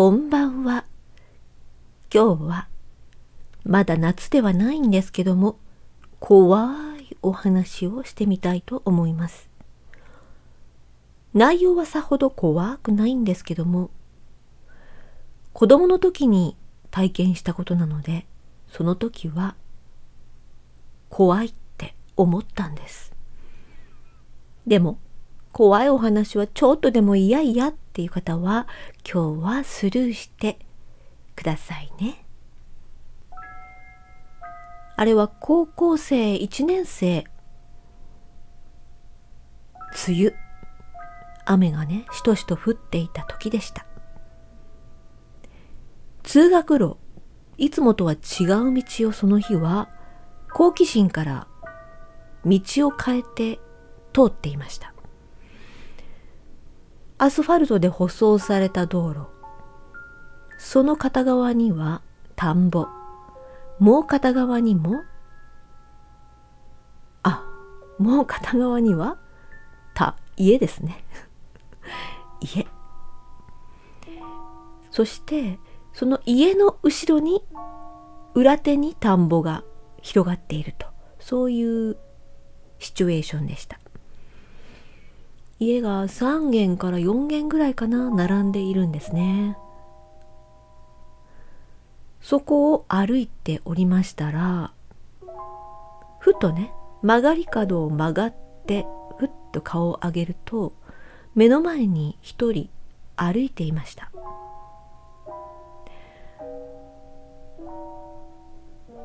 こんばんは。今日はまだ夏ではないんですけども、怖いお話をしてみたいと思います。内容はさほど怖くないんですけども、子供の時に体験したことなので、その時は怖いって思ったんです。でも怖いお話はちょっとでも嫌々っていう方は、今日はスルーしてくださいね。あれは高校生1年生、梅雨、雨がね、しとしと降っていた時でした。通学路、いつもとは違う道をその日は好奇心から道を変えて通っていました。アスファルトで舗装された道路、その片側には田んぼ、もう片側にも、もう片側には家ですね家。そしてその家の後ろに、裏手に田んぼが広がっていると、そういうシチュエーションでした。家が3軒から4軒ぐらいかな、並んでいるんですね。そこを歩いておりましたら、ふとね、曲がり角を曲がってふっと顔を上げると、目の前に一人歩いていました。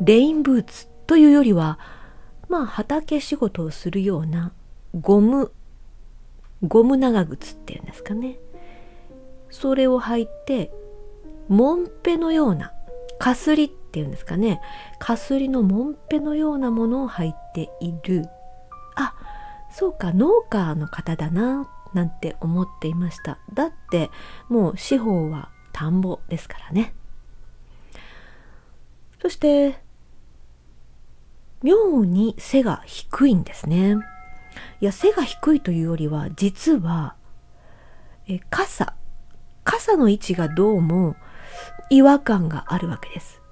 レインブーツというよりは、畑仕事をするようなゴム長靴っていうんですかね、それを履いて、もんぺのような、かすりっていうんですかね、かすりのもんぺのようなものを履いている。そうか、農家の方だな、なんて思っていました。だってもう四方は田んぼですからね。そして妙に背が低いんですね。いや、背が低いというよりは、実は傘の位置がどうも違和感があるわけです。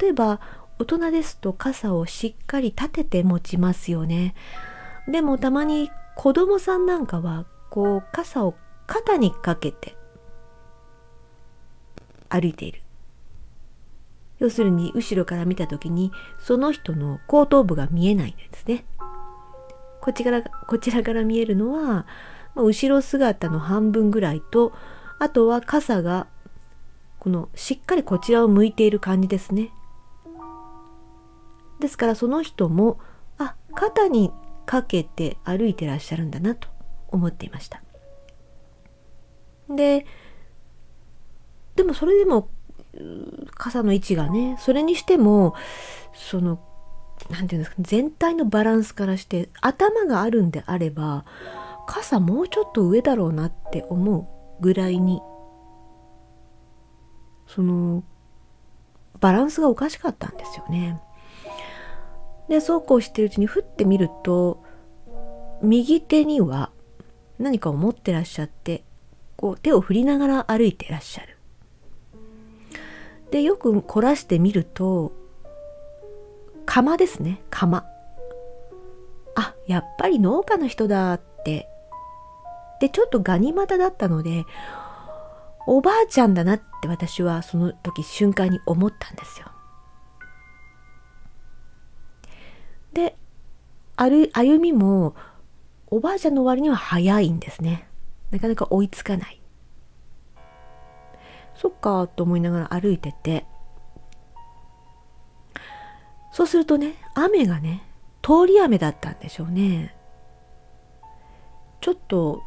例えば大人ですと傘をしっかり立てて持ちますよね。でもたまに子供さんなんかは傘を肩にかけて歩いている。要するに後ろから見た時に、その人の後頭部が見えないんですね。こちらから見えるのは後ろ姿の半分ぐらいと、あとは傘がしっかりこちらを向いている感じですね。ですからその人も肩にかけて歩いてらっしゃるんだなと思っていました。でもそれでも傘の位置がね、それにしてもなんていうんですか、全体のバランスからして頭があるんであれば、傘もうちょっと上だろうなって思うぐらいに、そのバランスがおかしかったんですよね。で、そうこうしてるうちにふってみると、右手には何かを持ってらっしゃって、手を振りながら歩いてらっしゃる。で、よく凝らしてみると、釜ですね、釜。やっぱり農家の人だって。で、ちょっとガニ股だったので、おばあちゃんだなって私はその時瞬間に思ったんですよ。で、歩みもおばあちゃんの割には早いんですね。なかなか追いつかない。そっかと思いながら歩いてて、そうするとね、雨がね、通り雨だったんでしょうね。ちょっと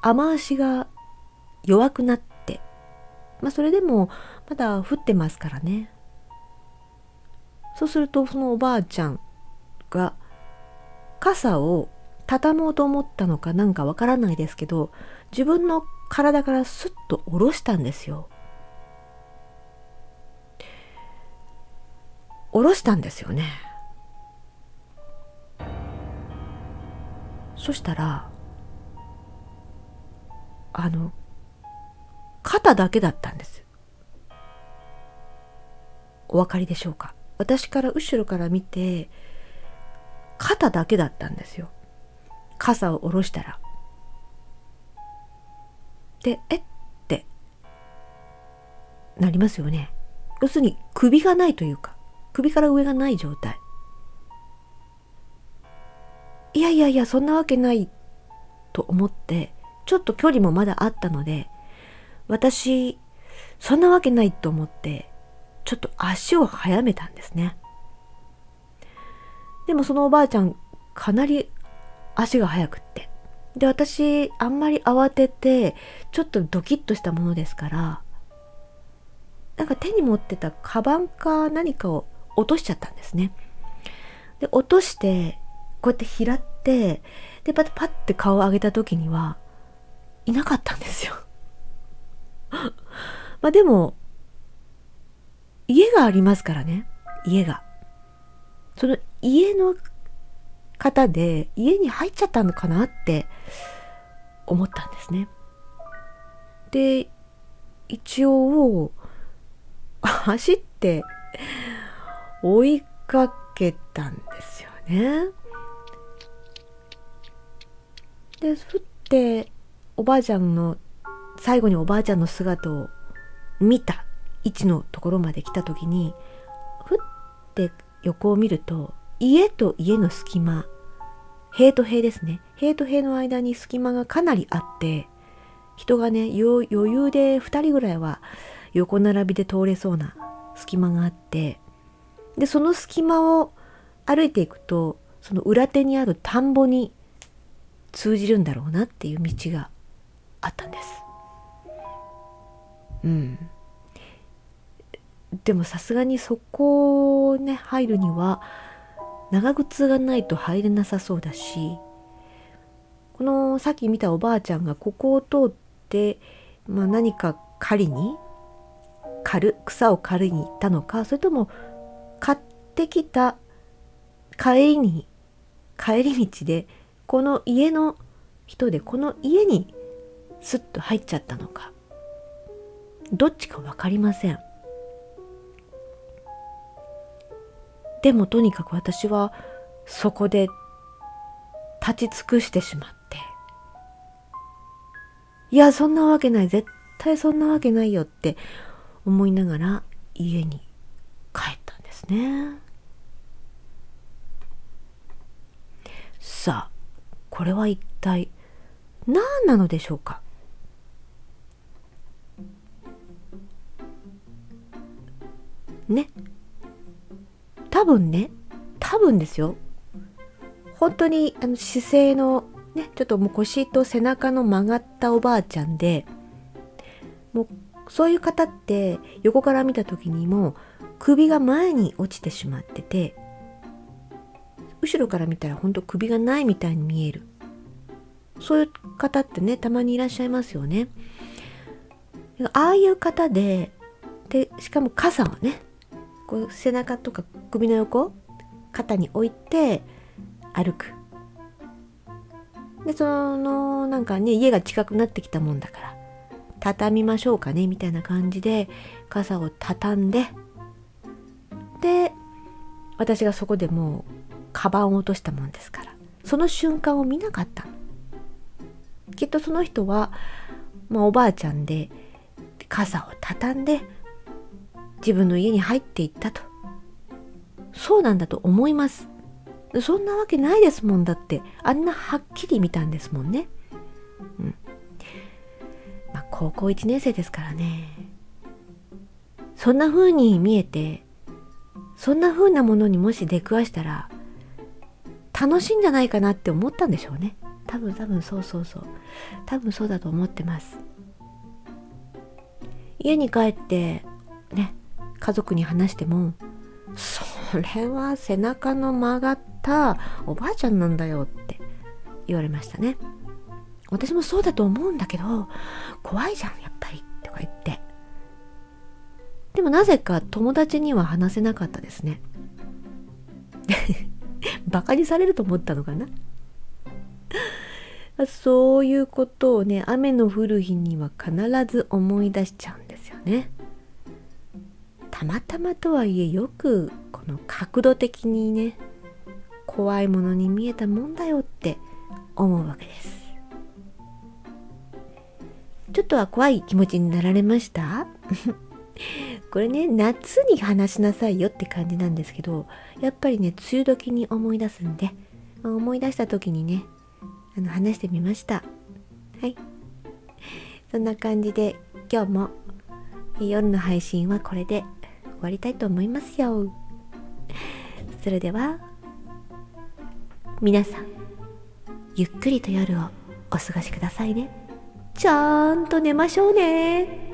雨足が弱くなって、それでもまだ降ってますからね。そうするとそのおばあちゃんが傘を畳もうと思ったのかなんかわからないですけど、自分の体からスッと下ろしたんですよ。下ろしたんですよね。そしたら肩だけだったんです。お分かりでしょうか。私から後ろから見て肩だけだったんですよ。傘を下ろしたら。で、えってなりますよね。要するに首がないというか、首から上がない状態。いやいやいや、そんなわけないと思って、ちょっと距離もまだあったので、私そんなわけないと思ってちょっと足を早めたんですね。でもそのおばあちゃんかなり足が速くって、で私あんまり慌ててちょっとドキッとしたものですから、なんか手に持ってたカバンか何かを落としちゃったんですね。で落としてこうやって拾って、でパッて顔を上げた時にはいなかったんですよ。まあでも家がありますからね。家が、その家の方で家に入っちゃったのかなって思ったんですね。で一応走って追いかけたんですよね。でふっておばあちゃんの、最後におばあちゃんの姿を見た位置のところまで来た時に、ふって横を見ると、家と家の隙間、塀と塀ですね、塀と塀の間に隙間がかなりあって、人がね余裕で2人ぐらいは横並びで通れそうな隙間があって、でその隙間を歩いていくと、その裏手にある田んぼに通じるんだろうなっていう道があったんです。でもさすがにそこをね入るには長靴がないと入れなさそうだし、このさっき見たおばあちゃんがここを通って、何か草を刈りに行ったのか、それとも買ってきた帰り道でこの家の人でこの家にスッと入っちゃったのか、どっちか分かりません。でもとにかく私はそこで立ち尽くしてしまって、いやそんなわけない、絶対そんなわけないよって思いながら家に帰ったんですね。さあこれは一体何なのでしょうか。ね、多分ですよ、本当に姿勢のね、ちょっともう腰と背中の曲がったおばあちゃんで、もうそういう方って横から見た時にも首が前に落ちてしまってて、後ろから見たら本当首がないみたいに見える、そういう方ってねたまにいらっしゃいますよね。ああいう方で、しかも傘はねこう背中とか首の横、肩に置いて歩く。でそのなんかね家が近くなってきたもんだから、畳みましょうかねみたいな感じで傘を畳んで、で私がそこでもうカバンを落としたもんですから、その瞬間を見なかった。きっとその人は、おばあちゃんで傘を畳んで自分の家に入っていったと、そうなんだと思います。そんなわけないですもん、だってあんなはっきり見たんですもんね。高校1年生ですからね、そんな風に見えて、そんな風なものにもし出くわしたら楽しいんじゃないかなって思ったんでしょうね。多分そう多分そうだと思ってます。家に帰ってね家族に話しても、それは背中の曲がったおばあちゃんなんだよって言われましたね。私もそうだと思うんだけど怖いじゃんやっぱりとか言って、でもなぜか友達には話せなかったですね。バカにされると思ったのかな。そういうことをね、雨の降る日には必ず思い出しちゃうんですよね。たまたまとはいえ、よくこの角度的にね、怖いものに見えたもんだよって思うわけです。ちょっとは怖い気持ちになられましたこれね、夏に話しなさいよって感じなんですけど、やっぱりね、梅雨時に思い出すんで、思い出した時にね、話してみました。はい、そんな感じで今日も夜の配信はこれで終わりたいと思いますよ。それでは皆さん、ゆっくりと夜をお過ごしくださいね。ちゃんと寝ましょうね。